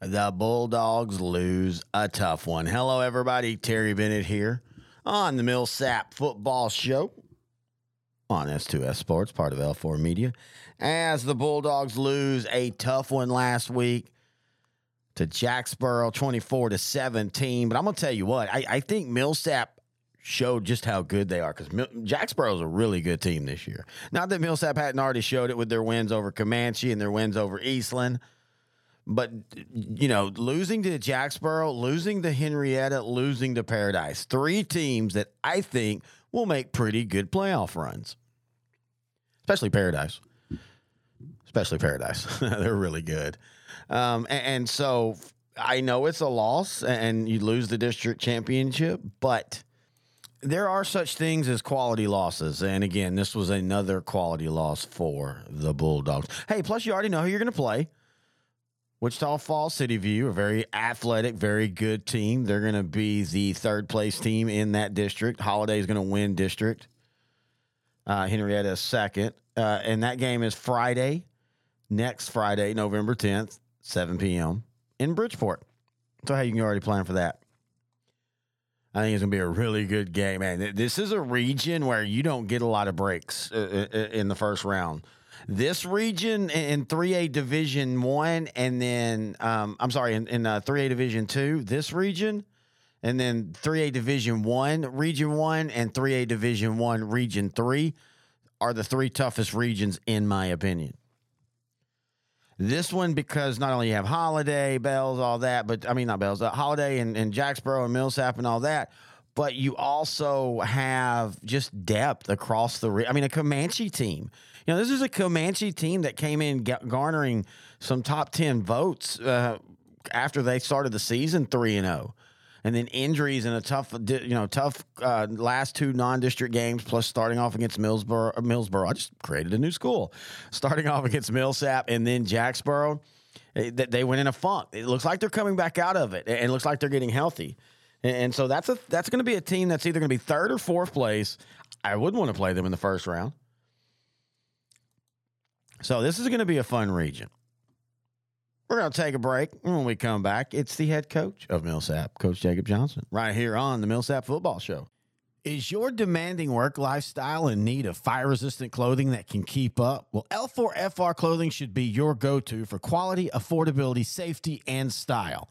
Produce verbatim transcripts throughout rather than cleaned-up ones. The Bulldogs lose a tough one. Hello, everybody. Terry Bennett here on the Millsap Football Show on S two S Sports, part of L four Media. As the Bulldogs lose a tough one last week to Jacksboro, twenty-four to seventeen. But I'm going to tell you what, I, I think Millsap showed just how good they are, because Mil- Jacksboro's a really good team this year. Not that Millsap hadn't already showed it with their wins over Comanche and their wins over Eastland. But, you know, losing to Jacksboro, losing to Henrietta, losing to Paradise. Three teams that I think will make pretty good playoff runs. Especially Paradise. Especially Paradise. They're really good. Um, and, and so I know it's a loss and you lose the district championship, but there are such things as quality losses. And, again, this was another quality loss for the Bulldogs. Hey, plus you already know who you're going to play. Wichita Falls, City View, a very athletic, very good team. They're going to be the third-place team in that district. Holiday is going to win district. Uh, Henrietta is second. Uh, and that game is Friday, next Friday, November tenth, seven p.m. in Bridgeport. So, hey, you can already plan for that. I think it's going to be a really good game, man. This is a region where you don't get a lot of breaks uh, in the first round. This region in three A Division One, and then um, I'm sorry, in, in uh, three A Division Two, this region, and then three A Division One, Region One, and three A Division One, Region Three, are the three toughest regions in my opinion. This one, because not only you have Holiday, Bells, all that, but I mean not Bells, uh, Holiday and, and Jacksboro and Millsap and all that. But you also have just depth across the re- – I mean, a Comanche team. You know, this is a Comanche team that came in g- garnering some top ten votes uh, after they started the season three and oh. And then injuries and a tough, you know, tough uh, last two non-district games, plus starting off against Millsboro. Millsboro, I just created a new school. Starting off against Millsap and then Jacksboro, that they went in a funk. It looks like they're coming back out of it, and it looks like they're getting healthy. And so that's a that's going to be a team that's either going to be third or fourth place. I wouldn't want to play them in the first round. So this is going to be a fun region. We're going to take a break. When we come back, it's the head coach of Millsap, Coach Jacob Johnson, right here on the Millsap Football Show. Is your demanding work lifestyle in need of fire-resistant clothing that can keep up? Well, L four F R Clothing should be your go-to for quality, affordability, safety, and style.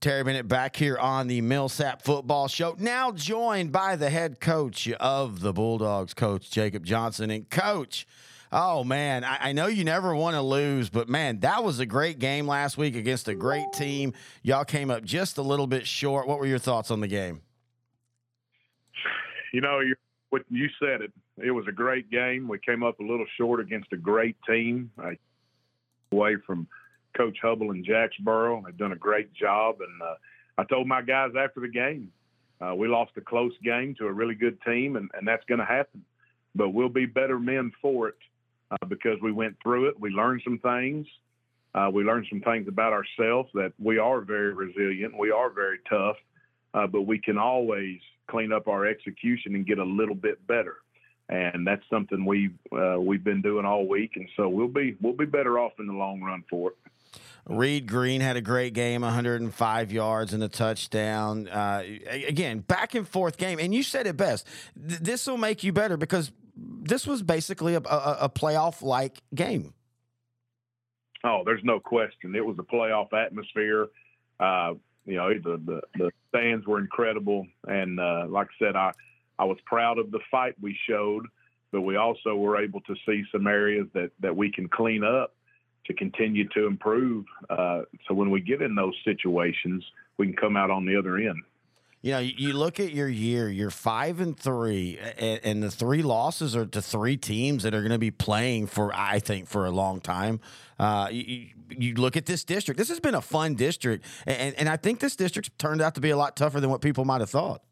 Terry Bennett back here on the Millsap Football Show, now joined by the head coach of the Bulldogs, Coach Jacob Johnson. And, Coach, oh, man, I, I know you never want to lose, but, man, that was a great game last week against a great team. Y'all came up just a little bit short. What were your thoughts on the game? You know, you, what you said it. It was a great game. We came up a little short against a great team. I, away from – Coach Hubble and Jacksboro have done a great job. And uh, I told my guys after the game, uh, we lost a close game to a really good team, and, and that's going to happen. But we'll be better men for it uh, because we went through it. We learned some things. Uh, we learned some things about ourselves, that we are very resilient. We are very tough, uh, but we can always clean up our execution and get a little bit better. And that's something we've, uh, we've been doing all week. And so we'll be, we'll be better off in the long run for it. Reed Green had a great game, one hundred five yards and a touchdown. Uh, again, back and forth game. And you said it best. Th- this will make you better, because this was basically a, a, a playoff-like game. Oh, there's no question. It was a playoff atmosphere. Uh, you know, the, the, the stands were incredible. And uh, like I said, I, I was proud of the fight we showed, but we also were able to see some areas that, that we can clean up to continue to improve. Uh, so when we get in those situations, we can come out on the other end. You know, you look at your year, you're five and three, and the three losses are to three teams that are going to be playing for, I think, for a long time. Uh, you, you look at this district. This has been a fun district, and, and I think this district's turned out to be a lot tougher than what people might have thought.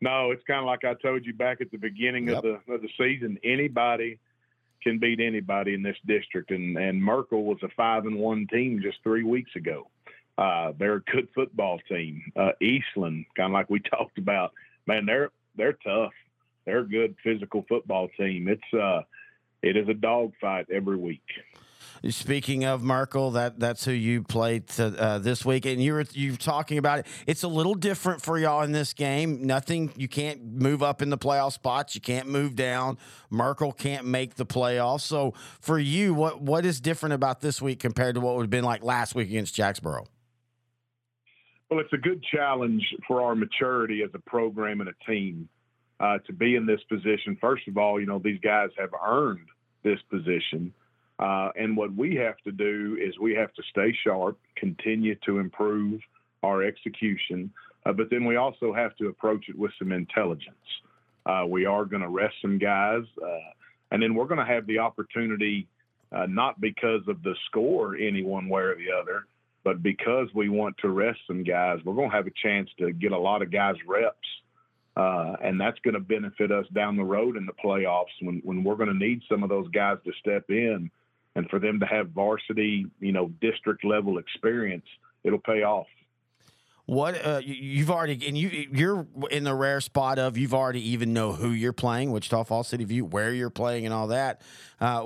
No, it's kind of like I told you back at the beginning yep. of the of the season. Anybody can beat anybody in this district, and, and Merkel was a five and one team just three weeks ago. Uh, they're a good football team. Uh, Eastland, kind of like we talked about, man, they're, they're tough. They're a good physical football team. It's uh, it is a dogfight every week. Speaking of Merkel, that, that's who you played to, uh, this week. And you were, you were talking about it. It's a little different for y'all in this game. Nothing, you can't move up in the playoff spots. You can't move down. Merkel can't make the playoffs. So for you, what, what is different about this week compared to what would have been like last week against Jacksboro? Well, it's a good challenge for our maturity as a program and a team uh, to be in this position. First of all, you know, these guys have earned this position. Uh, and what we have to do is we have to stay sharp, continue to improve our execution. Uh, but then we also have to approach it with some intelligence. Uh, we are going to rest some guys. Uh, and then we're going to have the opportunity, uh, not because of the score any one way or the other, but because we want to rest some guys, we're going to have a chance to get a lot of guys reps, uh, and that's going to benefit us down the road in the playoffs when, when we're going to need some of those guys to step in. And for them to have varsity, you know, district-level experience, it'll pay off. What uh, you've already and you you're in the rare spot of you've already even know who you're playing, Wichita Falls, City View, where you're playing, and all that. Uh,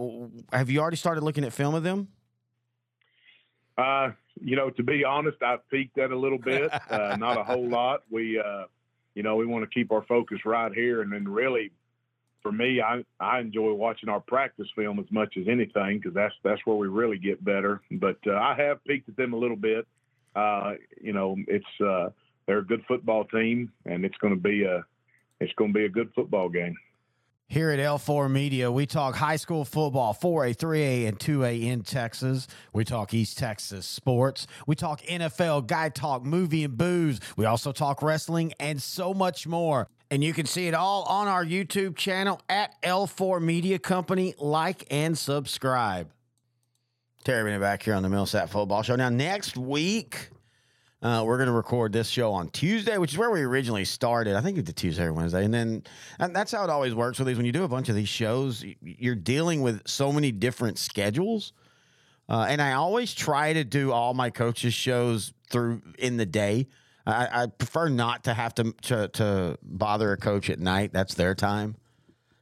have you already started looking at film of them? Uh, you know, to be honest, I've peaked at a little bit, uh, not a whole lot. We, uh, you know, we want to keep our focus right here. And then really for me, I, I enjoy watching our practice film as much as anything, cause that's, that's where we really get better. But, uh, I have peaked at them a little bit. Uh, you know, it's, uh, they're a good football team, and it's going to be a, it's going to be a good football game. Here at L four Media, we talk high school football, four A, three A, and two A in Texas. We talk East Texas sports. We talk N F L, guy talk, movie and booze. We also talk wrestling and so much more. And you can see it all on our YouTube channel at L four Media Company. Like and subscribe. Terry Bennett back here on the Millsap Football Show. Now, next week... Uh, we're going to record this show on Tuesday, which is where we originally started. I think it's Tuesday or Wednesday. And then and that's how it always works with these. When you do a bunch of these shows, you're dealing with so many different schedules. Uh, and I always try to do all my coaches' shows through in the day. I, I prefer not to have to, to to bother a coach at night. That's their time.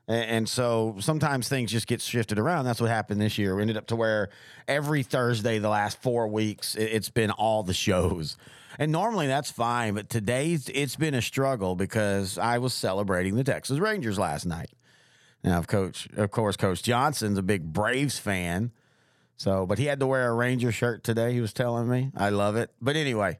And, and so sometimes things just get shifted around. That's what happened this year. We ended up to where every Thursday the last four weeks, it, it's been all the shows. And normally that's fine, but today's it's been a struggle because I was celebrating the Texas Rangers last night. Now, of coach, of course, Coach Johnson's a big Braves fan, so but he had to wear a Ranger shirt today. He was telling me, I love it. But anyway,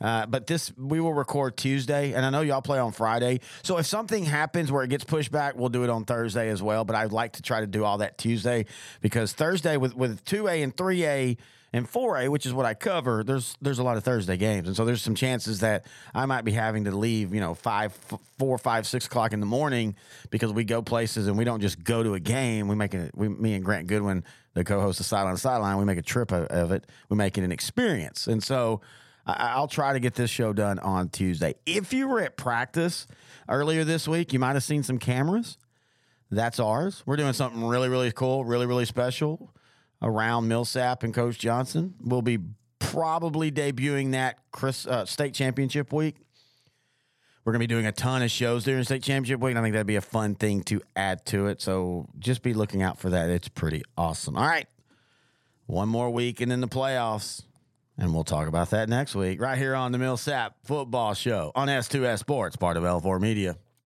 uh, but this we will record Tuesday, and I know y'all play on Friday. So if something happens where it gets pushed back, we'll do it on Thursday as well. But I'd like to try to do all that Tuesday, because Thursday with with two A and three A. And four A, which is what I cover, there's there's a lot of Thursday games. And so there's some chances that I might be having to leave, you know, five, f- four, five, six o'clock in the morning, because we go places and we don't just go to a game. We make it, we, me and Grant Goodwin, the co-host of Sideline to Sideline, we make a trip of it. We make it an experience. And so I, I'll try to get this show done on Tuesday. If you were at practice earlier this week, you might have seen some cameras. That's ours. We're doing something really, really cool, really, really special around Millsap and Coach Johnson. We'll be probably debuting that Chris, uh, state championship week. We're going to be doing a ton of shows during state championship week, and I think that'd be a fun thing to add to it. So just be looking out for that. It's pretty awesome. All right, one more week and then the playoffs, and we'll talk about that next week right here on the Millsap Football Show on S two S Sports, part of L four Media.